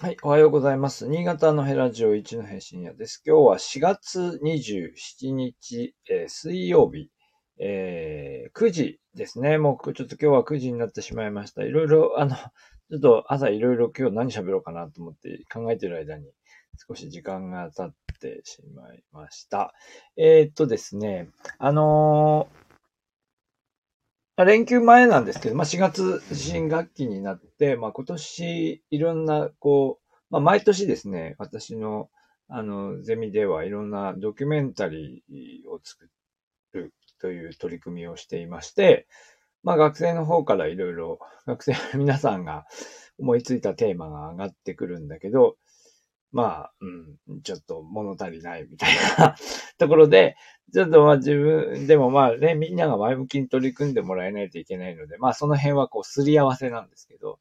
はい、おはようございます。新潟のヘラジオ一の平信也です。今日は4月27日、水曜日、9時ですね。もうちょっと今日は9時になってしまいました。いろいろ、ちょっと朝いろいろ今日何喋ろうかなと思って考えてる間に少し時間が経ってしまいました。ですね、連休前なんですけど、4月新学期になって、今年いろんな、毎年ですね、私の、ゼミではいろんなドキュメンタリーを作るという取り組みをしていまして、学生の方からいろいろ、学生の皆さんが思いついたテーマが上がってくるんだけど、ちょっと物足りないみたいなところで、ちょっと自分でもね、みんなが前向きに取り組んでもらえないといけないので、その辺はすり合わせなんですけど、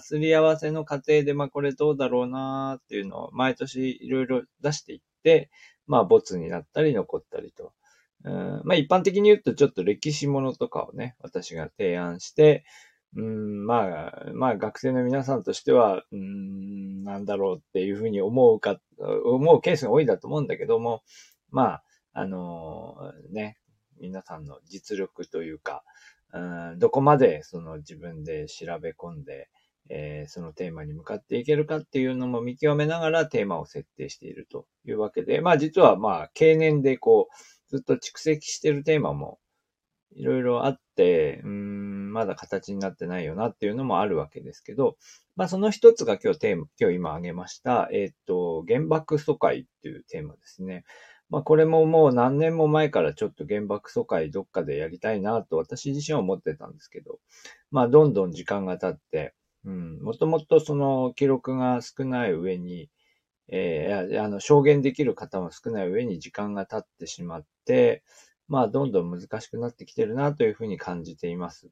すり合わせの過程で、これどうだろうなーっていうのを毎年いろいろ出していって、ボツになったり残ったりと。一般的に言うとちょっと歴史ものとかをね、私が提案して、学生の皆さんとしては、なんだろうっていうふうに思うケースが多いだと思うんだけども、皆さんの実力というか、どこまでその自分で調べ込んで、そのテーマに向かっていけるかっていうのも見極めながらテーマを設定しているというわけで、実は経年でずっと蓄積しているテーマもいろいろあって、まだ形になってないよなっていうのもあるわけですけど、その一つが今日今挙げました、原爆疎開っていうテーマですね。これももう何年も前からちょっと原爆疎開どっかでやりたいなと私自身は思ってたんですけど、どんどん時間が経って、もともとその記録が少ない上に、証言できる方も少ない上に時間が経ってしまって、どんどん難しくなってきてるなというふうに感じています。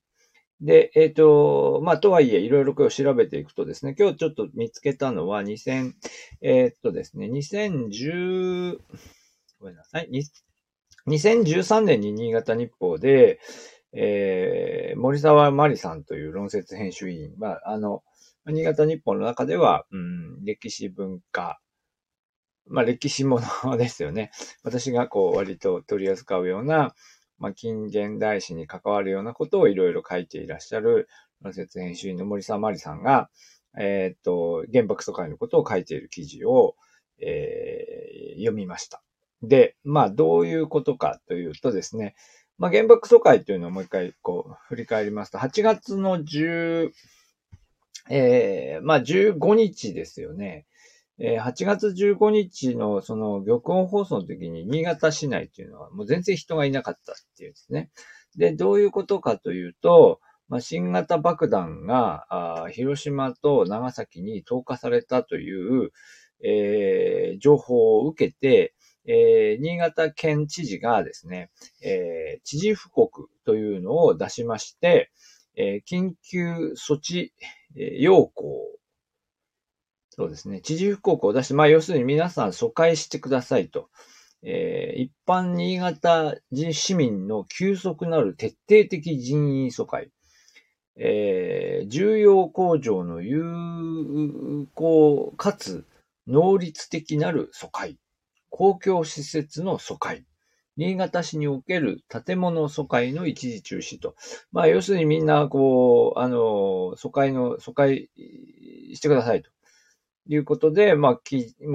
で、とはいえ、いろいろこれを調べていくとですね、今日ちょっと見つけたのは2013年に新潟日報で、森沢真理さんという論説編集委員、新潟日報の中では、歴史文化、歴史ものですよね。私が割と取り扱うような、近現代史に関わるようなことをいろいろ書いていらっしゃる、論説編集員の森沢真理さんが、原爆疎開のことを書いている記事を、読みました。で、どういうことかというとですね、原爆疎開というのをもう一回振り返りますと、8月の15日ですよね。8月15日のその玉音放送の時に新潟市内というのはもう全然人がいなかったっていうんですね。で、どういうことかというと、新型爆弾が広島と長崎に投下されたという、情報を受けて、新潟県知事がですね、知事布告というのを出しまして、緊急措置要項、そうですね。知事布告を出して、要するに皆さん疎開してくださいと。一般新潟市民の急速なる徹底的人員疎開。重要工場の有効かつ能率的なる疎開。公共施設の疎開。新潟市における建物疎開の一時中止と。要するにみんな、疎開してくださいと。いうことで、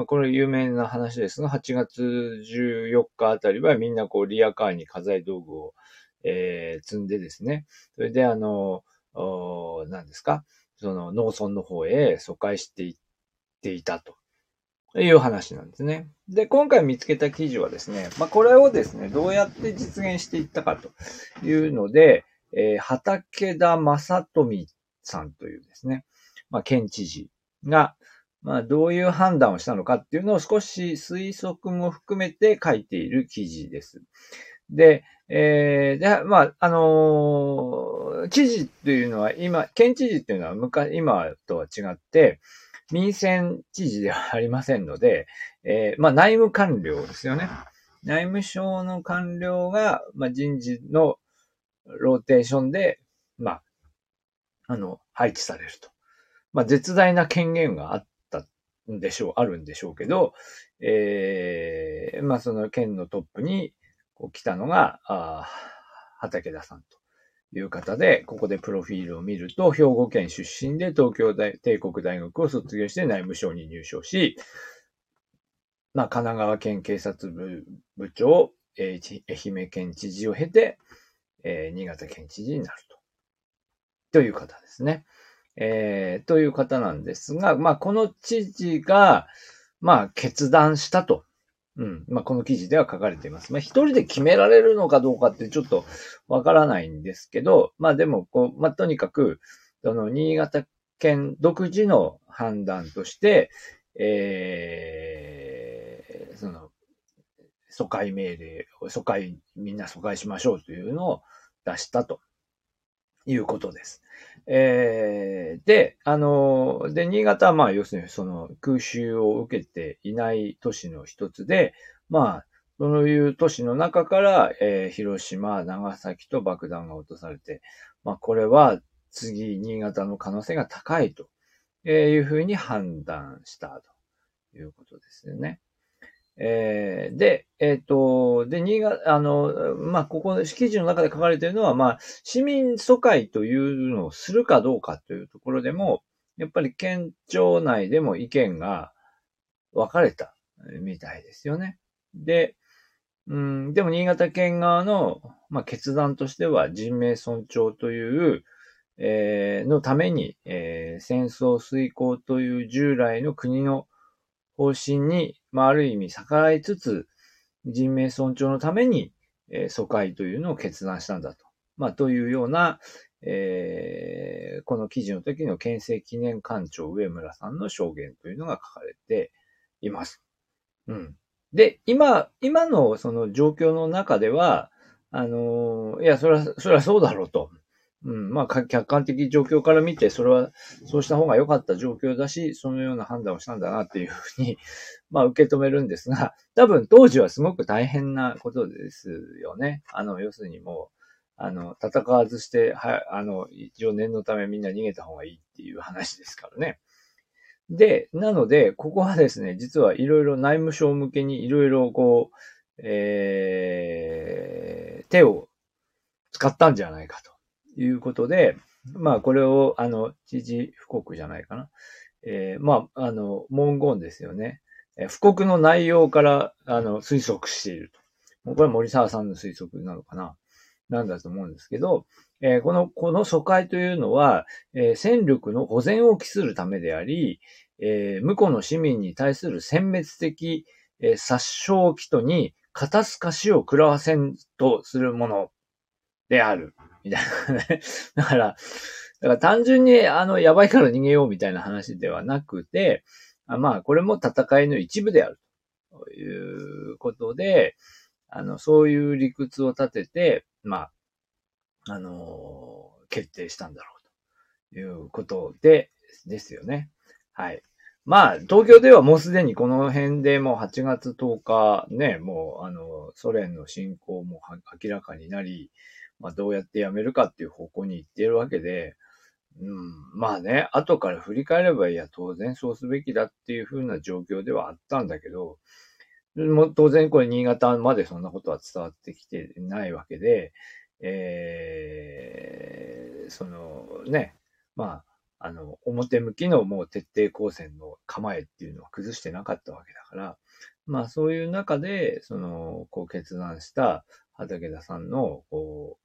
これ有名な話ですが、8月14日あたりはみんなリアカーに家財道具を、積んでですね、それで農村の方へ疎開していっていたという話なんですね。で、今回見つけた記事はですね、これをですね、どうやって実現していったかというので、畠田正富さんというですね、県知事が、どういう判断をしたのかっていうのを少し推測も含めて書いている記事です。で、知事っていうのは県知事っていうのは今とは違って、民選知事ではありませんので、内務官僚ですよね。内務省の官僚が、人事のローテーションで、配置されると。絶大な権限があったでしょう、あるんでしょうけど、まあその県のトップにこう来たのが、畠田さんという方で、ここでプロフィールを見ると、兵庫県出身で東京帝国大学を卒業して内務省に入省し、まあ神奈川県警察部部長、愛媛県知事を経て、新潟県知事になるという方ですね。という方なんですが、まあ、この知事が、まあ、決断したと。まあ、この記事では書かれています。まあ、一人で決められるのかどうかってちょっとわからないんですけど、まあ、でも、こう、まあ、とにかく、その、新潟県独自の判断として、その、疎開命令、みんな疎開しましょうというのを出したと。いうことです。で、新潟はまあ要するにその空襲を受けていない都市の一つで、まあ、そういう都市の中から、広島、長崎と爆弾が落とされて、まあこれは次、新潟の可能性が高いというふうに判断したということですよね。で、新潟、まあ、ここ、記事の中で書かれているのは、まあ、市民疎開というのをするかどうかというところでも、やっぱり県庁内でも意見が分かれたみたいですよね。で、でも新潟県側の、まあ、決断としては人命尊重という、のために、戦争遂行という従来の国の方針に、まあ、ある意味逆らいつつ、人命尊重のために、疎開というのを決断したんだと。まあ、というような、この記事の時の県政記念館長上村さんの証言というのが書かれています。で、今のその状況の中では、いや、それはそうだろうと。まあ、客観的状況から見て、それは、そうした方が良かった状況だし、そのような判断をしたんだなっていうふうに、まあ、受け止めるんですが、多分当時はすごく大変なことですよね。要するにもう、戦わずして、一応念のためみんな逃げた方がいいっていう話ですからね。で、なので、ここはですね、実はいろいろ内務省向けにいろいろこう、手を使ったんじゃないかと。いうことで、まあこれを、知事布告じゃないかな。まあ、文言ですよね。布告の内容から、推測していると。これは森沢さんの推測なのかな。なんだと思うんですけど、この疎開というのは、戦力の保全を期するためであり、無辜の市民に対する殲滅的、殺傷を企図に、肩透かしを食らわせんとするものである。みたいなね。だから単純にやばいから逃げようみたいな話ではなくて、まあこれも戦いの一部であるということで、そういう理屈を立てて、まあ、決定したんだろうということですよね。はい。まあ東京ではもうすでにこの辺でもう8月10日ね、もうソ連の侵攻も明らかになり、まあどうやってやめるかっていう方向に行っているわけで、まあね、後から振り返ればいや、当然そうすべきだっていう風な状況ではあったんだけど、もう当然これ新潟までそんなことは伝わってきてないわけで、そのね、まあ、表向きのもう徹底抗戦の構えっていうのは崩してなかったわけだから、まあそういう中で、こう決断した畠田さんの、こう、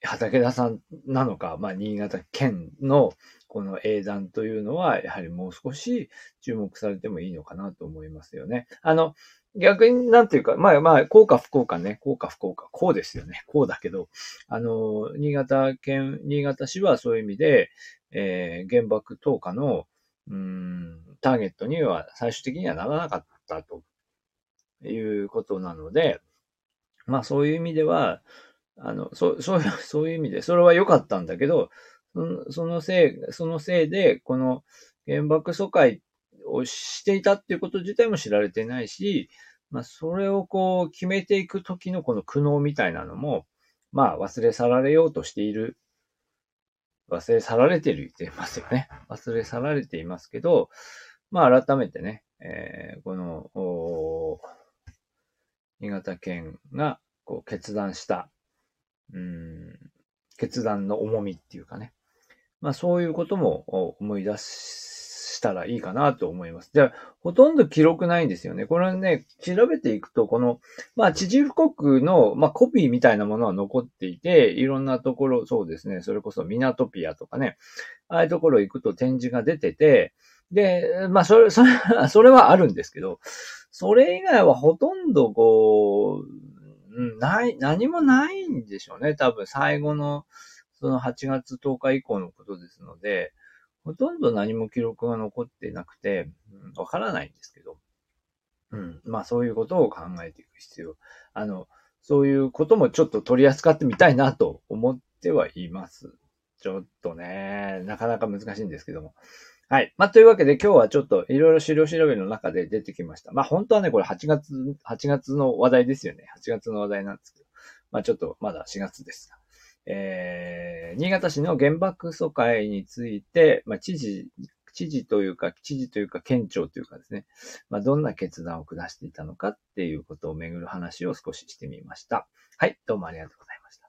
畠田さんなのか、まあ、新潟県のこの英断というのは、やはりもう少し注目されてもいいのかなと思いますよね。逆になんていうか、まあ、こうか不幸かね、こうですよね、こうだけど、新潟市はそういう意味で、原爆投下の、ターゲットには最終的にはならなかったということなので、まあ、そういう意味では、そういう意味で、それは良かったんだけど、そのせいで、この原爆疎開をしていたっていうこと自体も知られてないし、まあ、それをこう決めていくときのこの苦悩みたいなのも、まあ、忘れ去られていますけど、まあ改めてね、この新潟県がこう決断した、決断の重みっていうかね、まあそういうことも思い出したらいいかなと思います。じゃあほとんど記録ないんですよね。これね、調べていくと、このまあ知事布告のまあコピーみたいなものは残っていて、いろんなところ、そうですね、それこそミナトピアとかね、ああいうところ行くと展示が出てて、で、まあそれはあるんですけど、それ以外はほとんどこう何もないんでしょうね。多分最後のその8月10日以降のことですので、ほとんど何も記録が残ってなくて、わからないんですけど、まあそういうことを考えていく必要、そういうこともちょっと取り扱ってみたいなと思ってはいます。ちょっとね、なかなか難しいんですけども。はい。まあ、というわけで今日はちょっといろいろ資料調べの中で出てきました。まあ、本当はね、これ8月の話題ですよね。8月の話題なんですけど。まあ、ちょっとまだ4月ですが。新潟市の原爆疎開について、まあ、知事というか県庁というかですね。まあ、どんな決断を下していたのかっていうことをめぐる話を少ししてみました。はい。どうもありがとうございました。